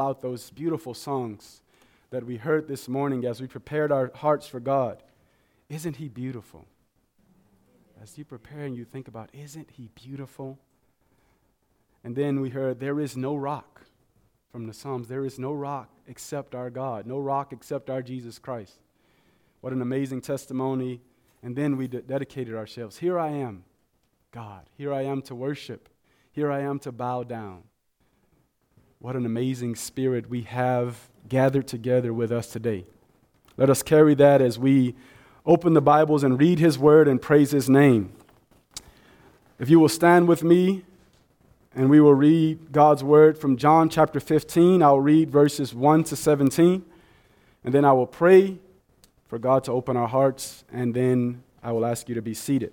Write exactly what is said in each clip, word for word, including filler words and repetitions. out those beautiful songs that we heard this morning as we prepared our hearts for God. Isn't he beautiful? As you prepare and you think about, isn't he beautiful? And then we heard, there is no rock from the Psalms. There is no rock except our God. No rock except our Jesus Christ. What an amazing testimony. And then we de- dedicated ourselves. Here I am, God. Here I am to worship. Here I am to bow down. What an amazing spirit we have gathered together with us today. Let us carry that as we open the Bibles and read his word and praise his name. If you will stand with me, and we will read God's word from John chapter fifteen. I'll read verses one to seventeen, and then I will pray for God to open our hearts, and then I will ask you to be seated.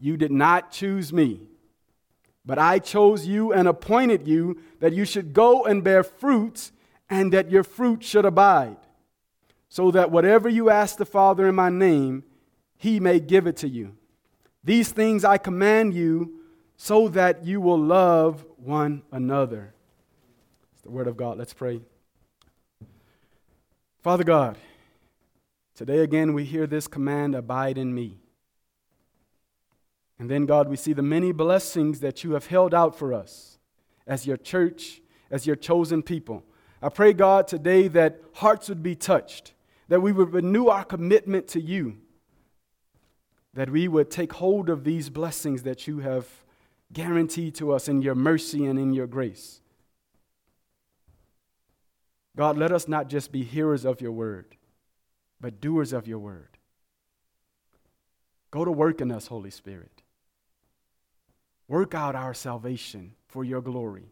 You did not choose me, but I chose you and appointed you that you should go and bear fruit and that your fruit should abide, so that whatever you ask the Father in my name, he may give it to you. These things I command you so that you will love one another. It's the word of God. Let's pray. Father God, today again we hear this command, abide in me. And then, God, we see the many blessings that you have held out for us as your church, as your chosen people. I pray, God, today that hearts would be touched, that we would renew our commitment to you, that we would take hold of these blessings that you have guaranteed to us in your mercy and in your grace. God, let us not just be hearers of your word, but doers of your word. Go to work in us, Holy Spirit. Work out our salvation for your glory.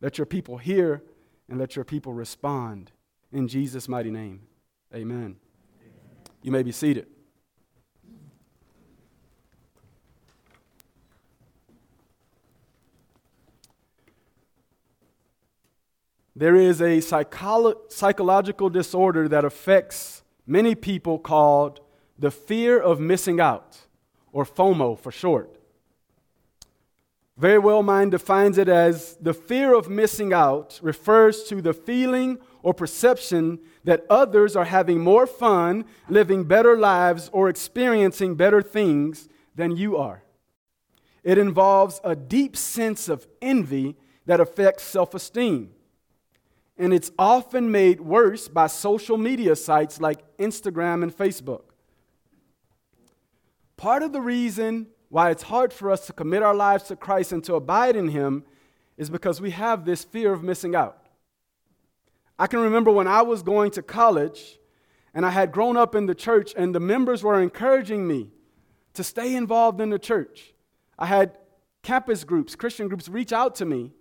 Let your people hear and let your people respond. In Jesus' mighty name, amen. Amen. You may be seated. There is a psycholo- psychological disorder that affects many people called the fear of missing out, or FOMO for short. Verywell Mind defines it as the fear of missing out refers to the feeling or perception that others are having more fun, living better lives, or experiencing better things than you are. It involves a deep sense of envy that affects self-esteem. And it's often made worse by social media sites like Instagram and Facebook. Part of the reason why it's hard for us to commit our lives to Christ and to abide in him is because we have this fear of missing out. I can remember when I was going to college and I had grown up in the church, and the members were encouraging me to stay involved in the church. I had campus groups, Christian groups reach out to me,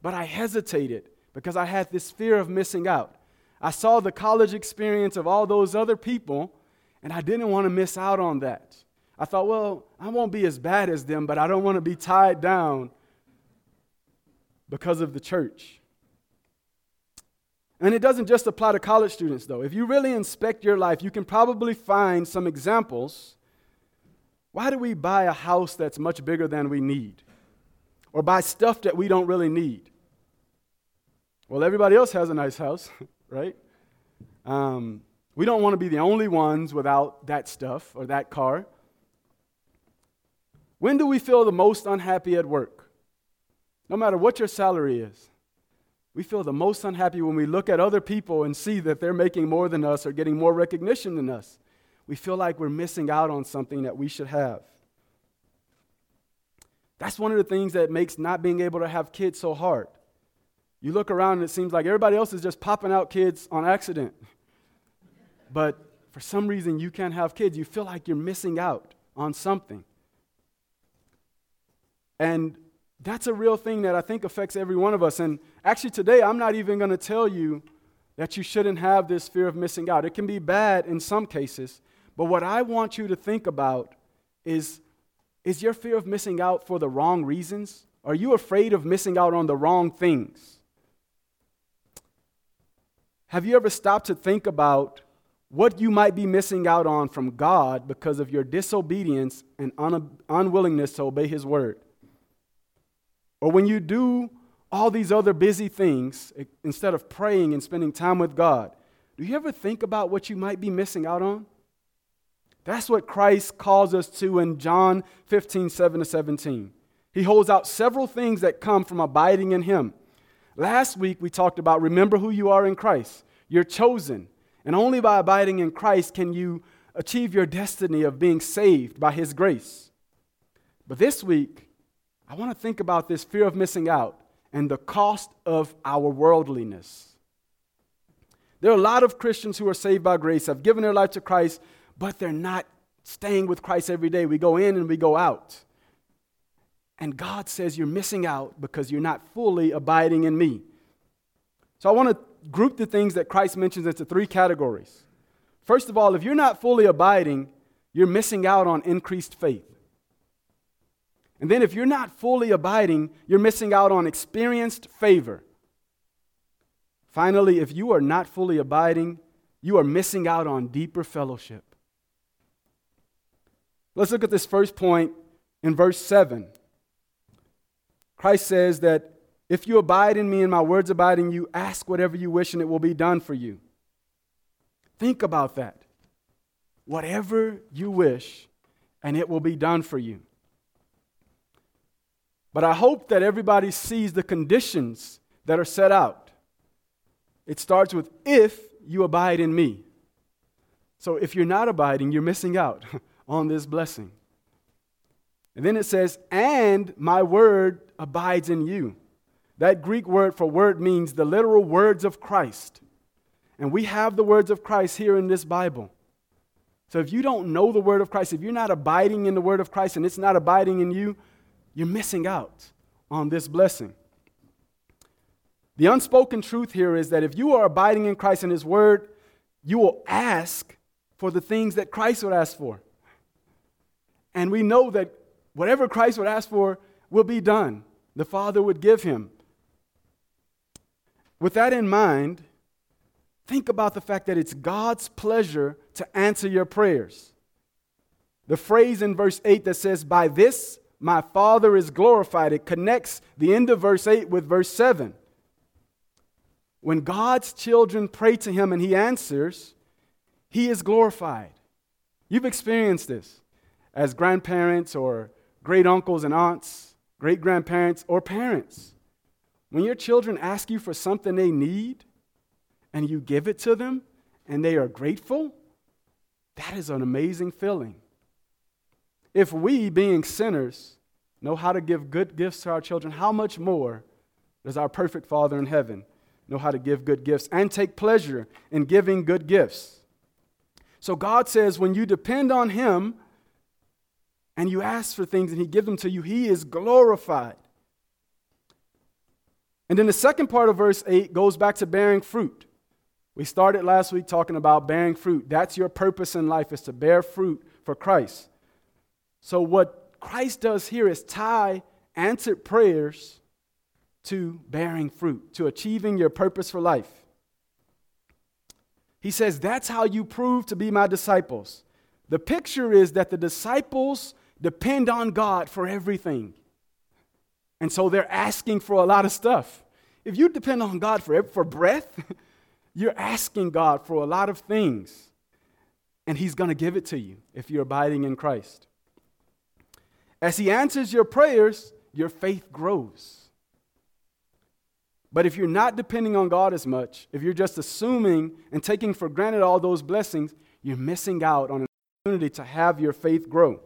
but I hesitated because I had this fear of missing out. I saw the college experience of all those other people, and I didn't want to miss out on that. I thought, well, I won't be as bad as them, but I don't want to be tied down because of the church. And it doesn't just apply to college students, though. If you really inspect your life, you can probably find some examples. Why do we buy a house that's much bigger than we need? Or buy stuff that we don't really need? Well, everybody else has a nice house, right? Um, we don't want to be the only ones without that stuff or that car. When do we feel the most unhappy at work? No matter what your salary is, we feel the most unhappy when we look at other people and see that they're making more than us or getting more recognition than us. We feel like we're missing out on something that we should have. That's one of the things that makes not being able to have kids so hard. You look around and it seems like everybody else is just popping out kids on accident. But for some reason, you can't have kids. You feel like you're missing out on something. And that's a real thing that I think affects every one of us. And actually today, I'm not even going to tell you that you shouldn't have this fear of missing out. It can be bad in some cases. But what I want you to think about is, is your fear of missing out for the wrong reasons? Are you afraid of missing out on the wrong things? Have you ever stopped to think about what you might be missing out on from God because of your disobedience and un- unwillingness to obey His word? Or when you do all these other busy things, instead of praying and spending time with God, do you ever think about what you might be missing out on? That's what Christ calls us to in John fifteen, seven to seventeen. He holds out several things that come from abiding in Him. Last week we talked about remember who you are in Christ. You're chosen. And only by abiding in Christ can you achieve your destiny of being saved by His grace. But this week, I want to think about this fear of missing out and the cost of our worldliness. There are a lot of Christians who are saved by grace, have given their life to Christ, but they're not staying with Christ every day. We go in and we go out. And God says you're missing out because you're not fully abiding in me. So I want to group the things that Christ mentions into three categories. First of all, if you're not fully abiding, you're missing out on increased faith. And then if you're not fully abiding, you're missing out on experienced favor. Finally, if you are not fully abiding, you are missing out on deeper fellowship. Let's look at this first point in verse seven. Christ says that if you abide in me and my words abide in you, ask whatever you wish and it will be done for you. Think about that. Whatever you wish and it will be done for you. But I hope that everybody sees the conditions that are set out. It starts with, if you abide in me. So if you're not abiding, you're missing out on this blessing. And then it says, and my word abides in you. That Greek word for word means the literal words of Christ. And we have the words of Christ here in this Bible. So if you don't know the word of Christ, if you're not abiding in the word of Christ and it's not abiding in you, you're missing out on this blessing. The unspoken truth here is that if you are abiding in Christ and His word, you will ask for the things that Christ would ask for. And we know that whatever Christ would ask for will be done. The Father would give Him. With that in mind, think about the fact that it's God's pleasure to answer your prayers. The phrase in verse eight that says, by this my Father is glorified. It connects the end of verse eight with verse seven. When God's children pray to Him and He answers, He is glorified. You've experienced this as grandparents or great uncles and aunts, great grandparents or parents. When your children ask you for something they need and you give it to them and they are grateful, that is an amazing feeling. If we, being sinners, know how to give good gifts to our children, how much more does our perfect Father in heaven know how to give good gifts, and take pleasure in giving good gifts. So God says when you depend on Him and you ask for things and He gives them to you, He is glorified. And then the second part of verse eight goes back to bearing fruit. We started last week talking about bearing fruit. That's your purpose in life, is to bear fruit for Christ. So what Christ does here is tie answered prayers to bearing fruit, to achieving your purpose for life. He says, that's how you prove to be my disciples. The picture is that the disciples depend on God for everything. And so they're asking for a lot of stuff. If you depend on God for, for breath, you're asking God for a lot of things. And He's going to give it to you if you're abiding in Christ. As He answers your prayers, your faith grows. But if you're not depending on God as much, if you're just assuming and taking for granted all those blessings, you're missing out on an opportunity to have your faith grow.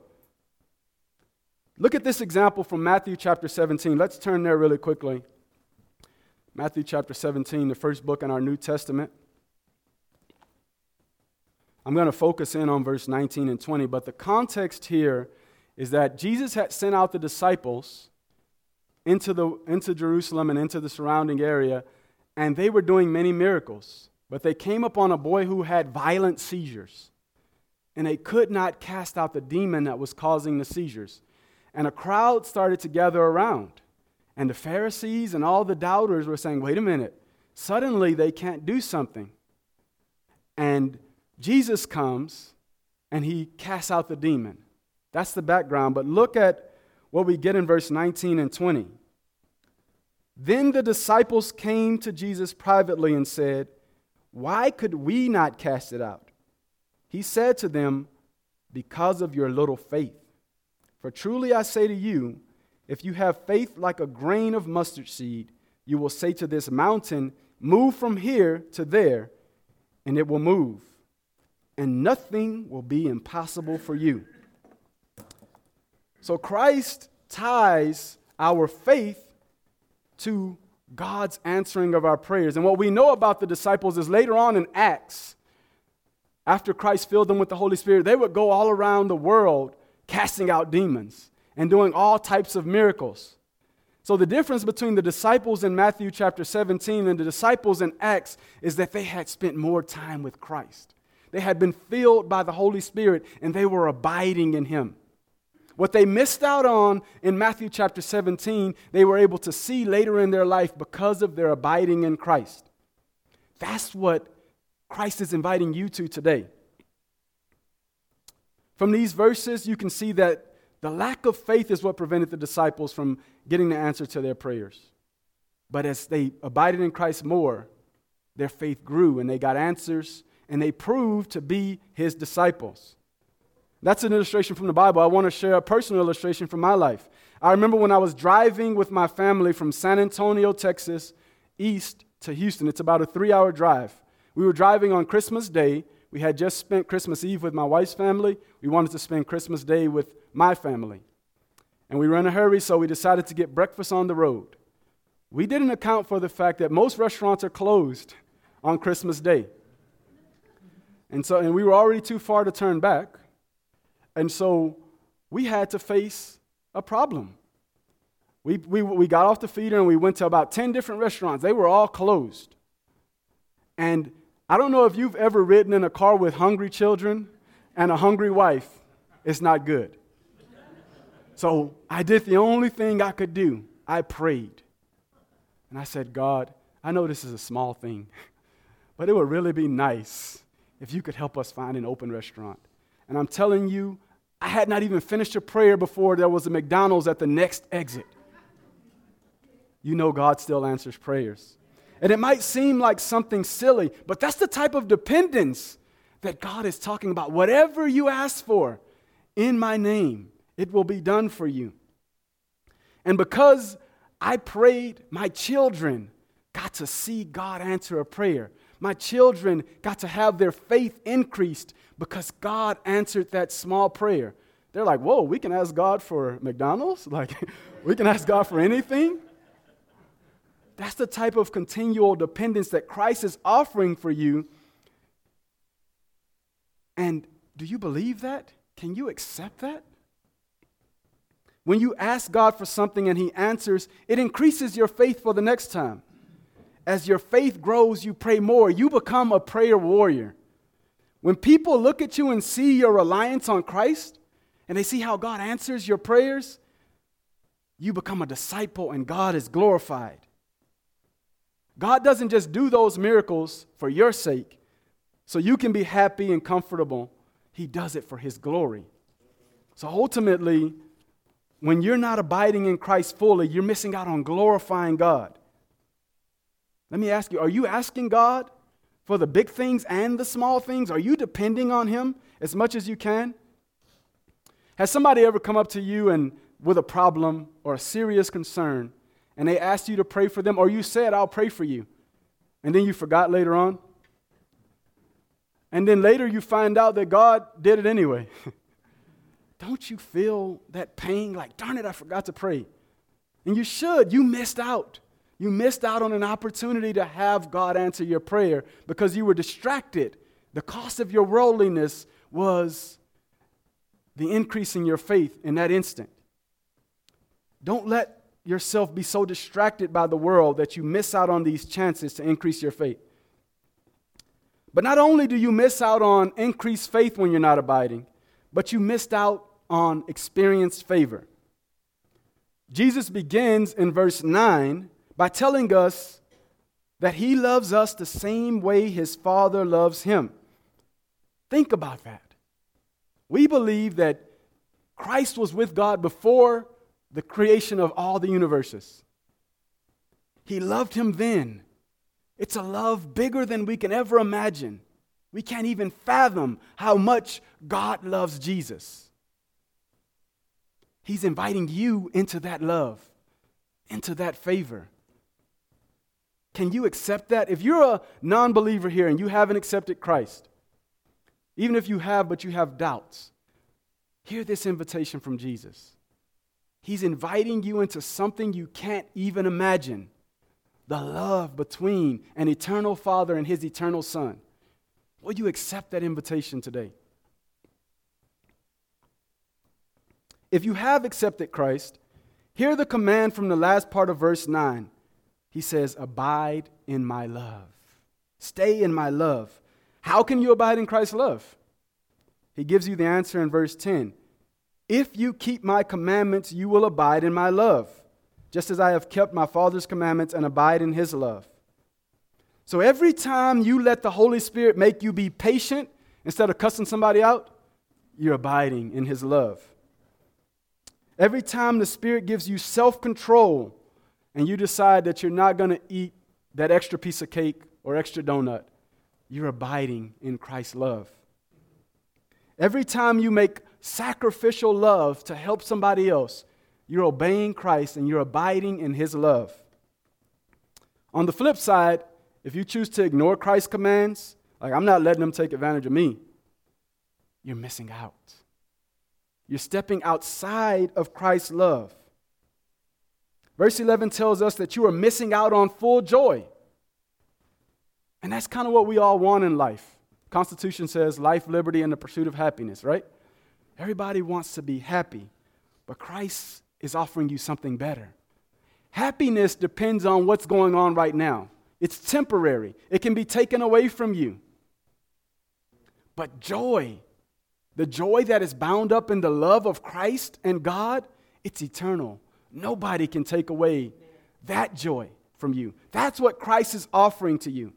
Look at this example from Matthew chapter seventeen. Let's turn there really quickly. Matthew chapter seventeen, the first book in our New Testament. I'm going to focus in on verse nineteen and twenty, but the context here is that Jesus had sent out the disciples into the into Jerusalem and into the surrounding area, and they were doing many miracles. But they came upon a boy who had violent seizures, and they could not cast out the demon that was causing the seizures. And a crowd started to gather around. And the Pharisees and all the doubters were saying, wait a minute, suddenly they can't do something. And Jesus comes and He casts out the demon. That's the background. But look at what we get in verse nineteen and twenty. Then the disciples came to Jesus privately and said, why could we not cast it out? He said to them, because of your little faith. For truly I say to you, if you have faith like a grain of mustard seed, you will say to this mountain, move from here to there, and it will move, and nothing will be impossible for you. So Christ ties our faith to God's answering of our prayers. And what we know about the disciples is later on in Acts, after Christ filled them with the Holy Spirit, they would go all around the world casting out demons and doing all types of miracles. So the difference between the disciples in Matthew chapter seventeen and the disciples in Acts is that they had spent more time with Christ. They had been filled by the Holy Spirit and they were abiding in Him. What they missed out on in Matthew chapter seventeen, they were able to see later in their life because of their abiding in Christ. That's what Christ is inviting you to today. From these verses, you can see that the lack of faith is what prevented the disciples from getting the answer to their prayers. But as they abided in Christ more, their faith grew and they got answers and they proved to be His disciples. That's an illustration from the Bible. I want to share a personal illustration from my life. I remember when I was driving with my family from San Antonio, Texas, east to Houston. It's about a three-hour drive. We were driving on Christmas Day. We had just spent Christmas Eve with my wife's family. We wanted to spend Christmas Day with my family. And we were in a hurry, so we decided to get breakfast on the road. We didn't account for the fact that most restaurants are closed on Christmas Day. And so, and we were already too far to turn back. And so we had to face a problem. We, we, we got off the feeder and we went to about ten different restaurants. They were all closed. And I don't know if you've ever ridden in a car with hungry children and a hungry wife. It's not good. So I did the only thing I could do. I prayed. And I said, God, I know this is a small thing, but it would really be nice if you could help us find an open restaurant. And I'm telling you, I had not even finished a prayer before there was a McDonald's at the next exit. You know God still answers prayers. And it might seem like something silly, but that's the type of dependence that God is talking about. Whatever you ask for in my name, it will be done for you. And because I prayed, my children got to see God answer a prayer. My children got to have their faith increased because God answered that small prayer. They're like, whoa, we can ask God for McDonald's? Like, we can ask God for anything? That's the type of continual dependence that Christ is offering for you. And do you believe that? Can you accept that? When you ask God for something and He answers, it increases your faith for the next time. As your faith grows, you pray more. You become a prayer warrior. When people look at you and see your reliance on Christ, and they see how God answers your prayers, you become a disciple and God is glorified. God doesn't just do those miracles for your sake, so you can be happy and comfortable. He does it for His glory. So ultimately, when you're not abiding in Christ fully, you're missing out on glorifying God. Let me ask you, are you asking God for the big things and the small things? Are you depending on Him as much as you can? Has somebody ever come up to you and with a problem or a serious concern, and they asked you to pray for them, or you said, I'll pray for you, and then you forgot later on? And then later you find out that God did it anyway. Don't you feel that pain? Like, darn it, I forgot to pray. And you should. You missed out. You missed out on an opportunity to have God answer your prayer because you were distracted. The cost of your worldliness was the increase in your faith in that instant. Don't let yourself be so distracted by the world that you miss out on these chances to increase your faith. But not only do you miss out on increased faith when you're not abiding, but you missed out on experienced favor. Jesus begins in verse nine by telling us that He loves us the same way His Father loves Him. Think about that. We believe that Christ was with God before the creation of all the universes. He loved Him then. It's a love bigger than we can ever imagine. We can't even fathom how much God loves Jesus. He's inviting you into that love, into that favor. Can you accept that? If you're a non-believer here and you haven't accepted Christ, even if you have, but you have doubts, hear this invitation from Jesus. He's inviting you into something you can't even imagine. The love between an eternal Father and His eternal Son. Will you accept that invitation today? If you have accepted Christ, hear the command from the last part of verse nine. He says, abide in my love. Stay in my love. How can you abide in Christ's love? He gives you the answer in verse ten. If you keep my commandments, you will abide in my love, just as I have kept my Father's commandments and abide in His love. So every time you let the Holy Spirit make you be patient instead of cussing somebody out, you're abiding in His love. Every time the Spirit gives you self-control and you decide that you're not going to eat that extra piece of cake or extra donut, you're abiding in Christ's love. Every time you make sacrificial love to help somebody else, you're obeying Christ and you're abiding in His love. On the flip side, if you choose to ignore Christ's commands, like I'm not letting them take advantage of me, you're missing out. You're stepping outside of Christ's love. Verse eleven tells us that you are missing out on full joy. And that's kind of what we all want in life. Constitution says life, liberty, and the pursuit of happiness, right? Everybody wants to be happy, but Christ is offering you something better. Happiness depends on what's going on right now. It's temporary. It can be taken away from you. But joy, the joy that is bound up in the love of Christ and God, it's eternal. Nobody can take away that joy from you. That's what Christ is offering to you.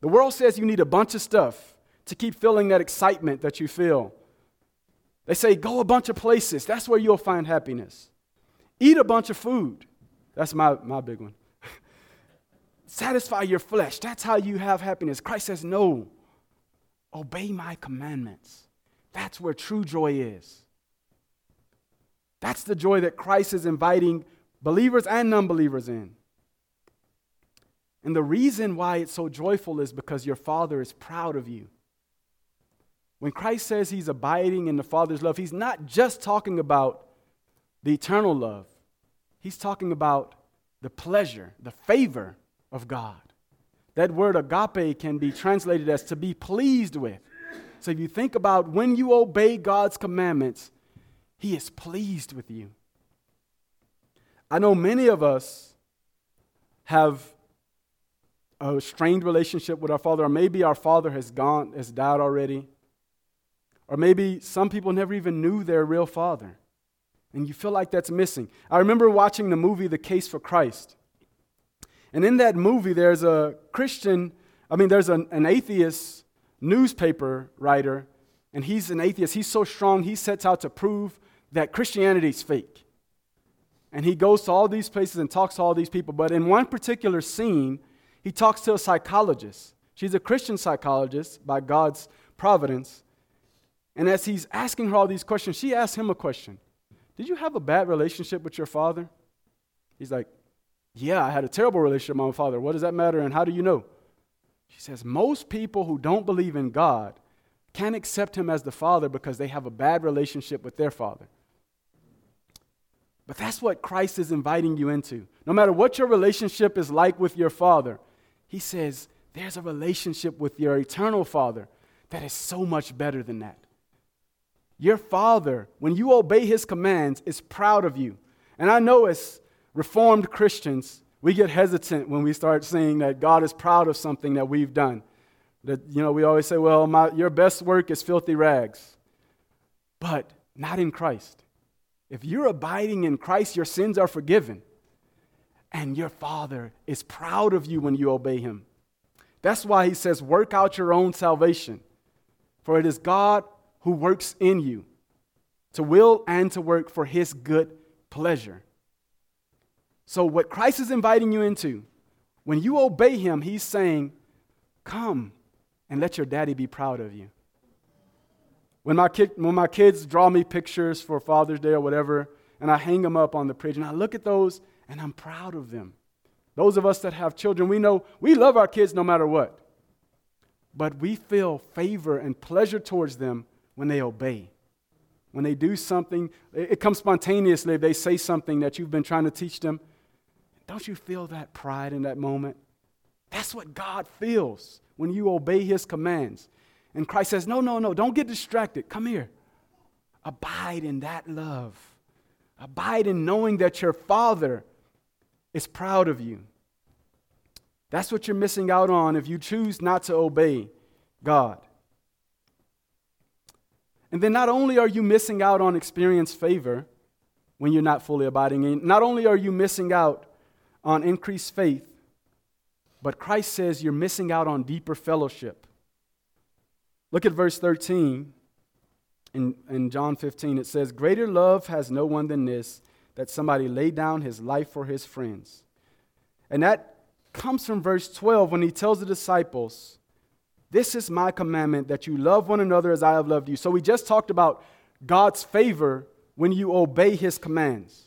The world says you need a bunch of stuff to keep feeling that excitement that you feel. They say, go a bunch of places. That's where you'll find happiness. Eat a bunch of food. That's my, my big one. Satisfy your flesh. That's how you have happiness. Christ says, no. Obey my commandments. That's where true joy is. That's the joy that Christ is inviting believers and non-believers in. And the reason why it's so joyful is because your Father is proud of you. When Christ says He's abiding in the Father's love, He's not just talking about the eternal love. He's talking about the pleasure, the favor of God. That word agape can be translated as to be pleased with. So if you think about when you obey God's commandments, He is pleased with you. I know many of us have a strained relationship with our father, or maybe our father has gone, has died already. Or maybe some people never even knew their real father. And you feel like that's missing. I remember watching the movie The Case for Christ. And in that movie, there's a Christian, I mean, there's an, an atheist newspaper writer, and he's an atheist. He's so strong, he sets out to prove that Christianity's fake. And he goes to all these places and talks to all these people. But in one particular scene, he talks to a psychologist. She's a Christian psychologist by God's providence. And as he's asking her all these questions, she asks him a question. Did you have a bad relationship with your father? He's like, yeah, I had a terrible relationship with my father. What does that matter, and how do you know? She says, most people who don't believe in God can't accept Him as the Father because they have a bad relationship with their father. But that's what Christ is inviting you into. No matter what your relationship is like with your father, He says there's a relationship with your eternal Father that is so much better than that. Your Father, when you obey His commands, is proud of you. And I know as Reformed Christians, we get hesitant when we start saying that God is proud of something that we've done. That, you know, we always say, well, my, your best work is filthy rags. But not in Christ. If you're abiding in Christ, your sins are forgiven. And your Father is proud of you when you obey Him. That's why He says, work out your own salvation. For it is God who works in you to will and to work for His good pleasure. So what Christ is inviting you into, when you obey Him, He's saying, come and let your daddy be proud of you. When my kid, when my kids draw me pictures for Father's Day or whatever, and I hang them up on the fridge, and I look at those, and I'm proud of them. Those of us that have children, we know we love our kids no matter what. But we feel favor and pleasure towards them when they obey. When they do something, it comes spontaneously if they say something that you've been trying to teach them. Don't you feel that pride in that moment? That's what God feels when you obey His commands. And Christ says, no, no, no, don't get distracted. Come here. Abide in that love. Abide in knowing that your Father is proud of you. That's what you're missing out on if you choose not to obey God. And then not only are you missing out on experienced favor when you're not fully abiding in, not only are you missing out on increased faith, but Christ says you're missing out on deeper fellowship. Look at verse thirteen in, in John fifteen. It says, greater love has no one than this, that somebody lay down his life for his friends. And that comes from verse twelve when He tells the disciples, this is my commandment, that you love one another as I have loved you. So we just talked about God's favor when you obey His commands.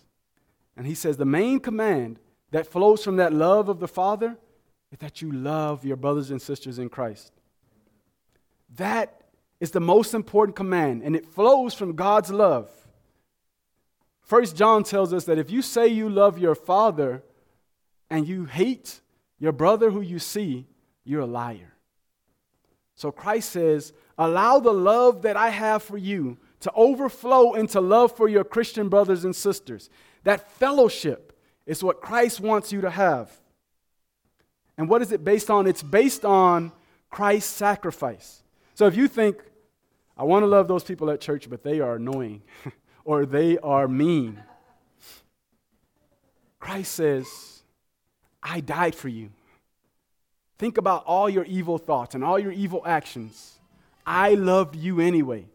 And He says the main command that flows from that love of the Father is that you love your brothers and sisters in Christ. That is the most important command, and it flows from God's love. First John tells us that if you say you love your father and you hate your brother who you see, you're a liar. So Christ says, allow the love that I have for you to overflow into love for your Christian brothers and sisters. That fellowship is what Christ wants you to have. And what is it based on? It's based on Christ's sacrifice. So if you think, I want to love those people at church, but they are annoying or they are mean. Christ says, I died for you. Think about all your evil thoughts and all your evil actions. I loved you anyway.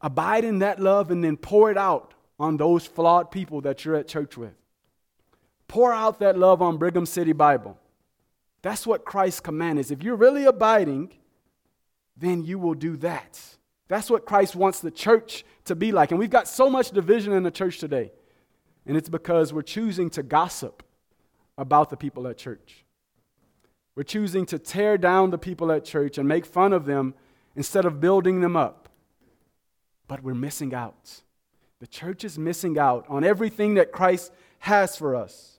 Abide in that love and then pour it out on those flawed people that you're at church with. Pour out that love on Brigham City Bible. That's what Christ's command is. If you're really abiding, then you will do that. That's what Christ wants the church to be like. And we've got so much division in the church today. And it's because we're choosing to gossip about the people at church. We're choosing to tear down the people at church and make fun of them instead of building them up. But we're missing out. The church is missing out on everything that Christ has for us.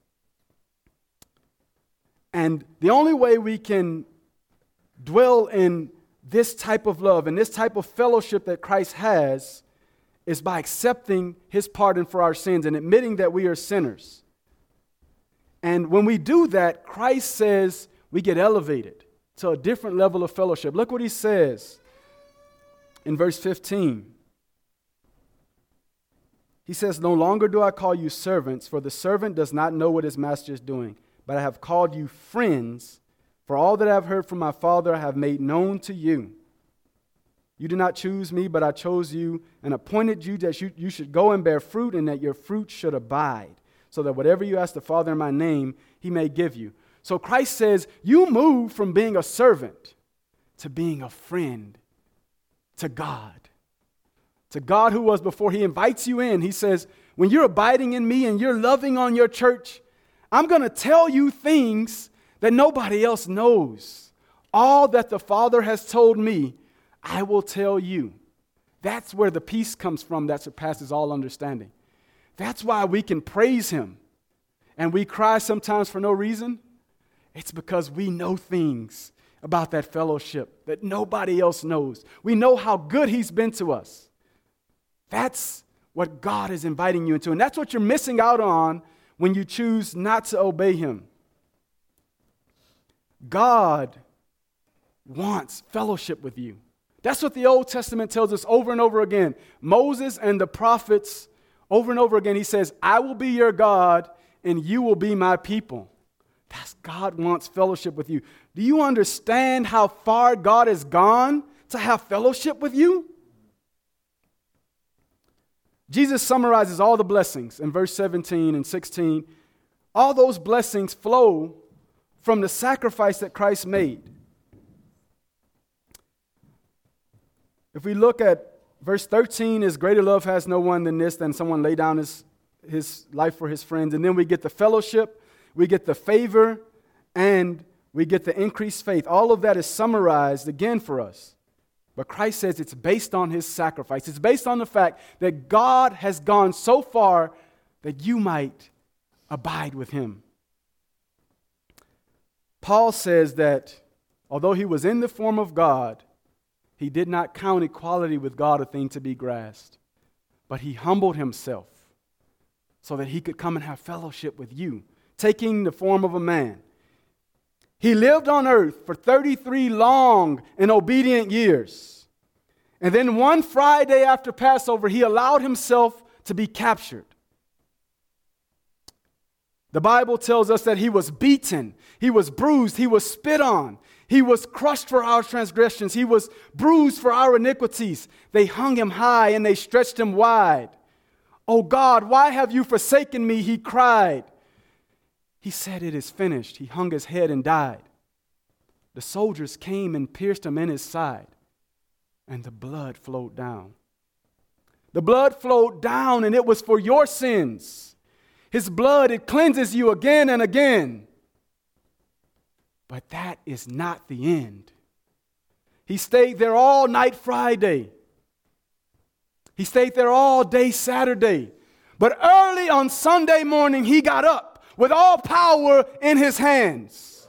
And the only way we can dwell in this type of love and this type of fellowship that Christ has is by accepting his pardon for our sins and admitting that we are sinners. And when we do that, Christ says we get elevated to a different level of fellowship. Look what he says in verse fifteen. He says, "No longer do I call you servants, for the servant does not know what his master is doing, but I have called you friends, for all that I have heard from my Father I have made known to you. You did not choose me, but I chose you and appointed you that you, you should go and bear fruit and that your fruit should abide, so that whatever you ask the Father in my name, he may give you." So Christ says, you move from being a servant to being a friend to God. To God who was before. He invites you in. He says, when you're abiding in me and you're loving on your church, I'm going to tell you things that nobody else knows. All that the Father has told me, I will tell you. That's where the peace comes from that surpasses all understanding. That's why we can praise him. And we cry sometimes for no reason. It's because we know things about that fellowship that nobody else knows. We know how good he's been to us. That's what God is inviting you into. And that's what you're missing out on when you choose not to obey him. God wants fellowship with you. That's what the Old Testament tells us over and over again. Moses and the prophets, over and over again, he says, "I will be your God and you will be my people." That's God wants fellowship with you. Do you understand how far God has gone to have fellowship with you? Jesus summarizes all the blessings in verse seventeen and sixteen. All those blessings flow from the sacrifice that Christ made. If we look at verse thirteen, is greater love has no one than this, than someone lay down his, his life for his friends. And then we get the fellowship, we get the favor, and we get the increased faith. All of that is summarized again for us. But Christ says it's based on his sacrifice. It's based on the fact that God has gone so far that you might abide with him. Paul says that although he was in the form of God, he did not count equality with God a thing to be grasped, but he humbled himself so that he could come and have fellowship with you, taking the form of a man. He lived on earth for thirty-three long and obedient years. And then one Friday after Passover, he allowed himself to be captured. The Bible tells us that he was beaten, he was bruised, he was spit on, he was crushed for our transgressions, he was bruised for our iniquities. They hung him high and they stretched him wide. "Oh God, why have you forsaken me?" he cried. He said, "It is finished." He hung his head and died. The soldiers came and pierced him in his side, and the blood flowed down. The blood flowed down, and it was for your sins. His blood, it cleanses you again and again. But that is not the end. He stayed there all night Friday. He stayed there all day Saturday. But early on Sunday morning, he got up with all power in his hands.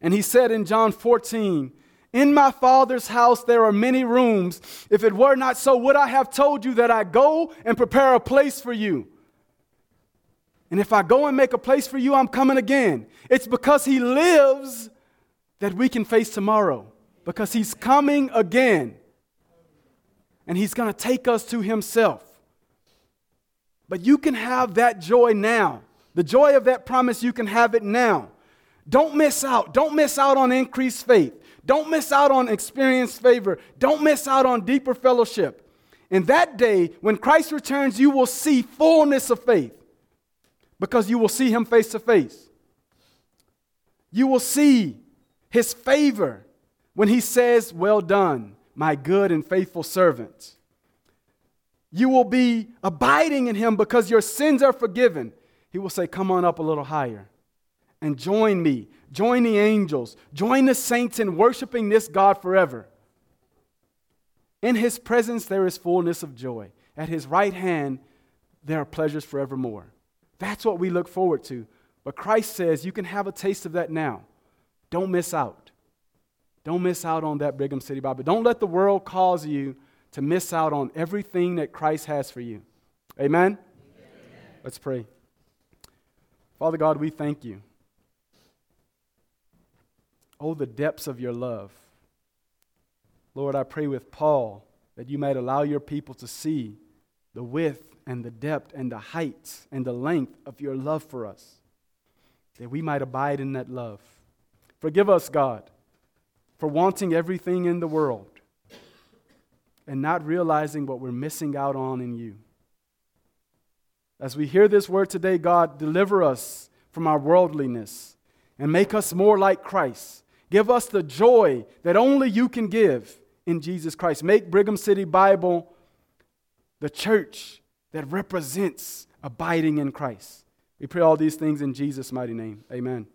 And he said in John fourteen, "In my Father's house there are many rooms. If it were not so, would I have told you that I go and prepare a place for you? And if I go and make a place for you, I'm coming again." It's because he lives that we can face tomorrow, because he's coming again. And he's going to take us to himself. But you can have that joy now. The joy of that promise, you can have it now. Don't miss out. Don't miss out on increased faith. Don't miss out on experienced favor. Don't miss out on deeper fellowship. And that day, when Christ returns, you will see fullness of faith because you will see him face to face. You will see his favor when he says, "Well done, my good and faithful servant." You will be abiding in him because your sins are forgiven. He will say, "Come on up a little higher and join me. Join the angels. Join the saints in worshiping this God forever." In his presence there is fullness of joy. At his right hand there are pleasures forevermore. That's what we look forward to. But Christ says you can have a taste of that now. Don't miss out. Don't miss out on that, Brigham City Bible. Don't let the world cause you to miss out on everything that Christ has for you. Amen? Amen. Let's pray. Father God, we thank you. Oh, the depths of your love. Lord, I pray with Paul that you might allow your people to see the width and the depth and the heights and the length of your love for us, that we might abide in that love. Forgive us, God, for wanting everything in the world and not realizing what we're missing out on in you. As we hear this word today, God, deliver us from our worldliness and make us more like Christ. Give us the joy that only you can give in Jesus Christ. Make Brigham City Bible the church that represents abiding in Christ. We pray all these things in Jesus' mighty name. Amen.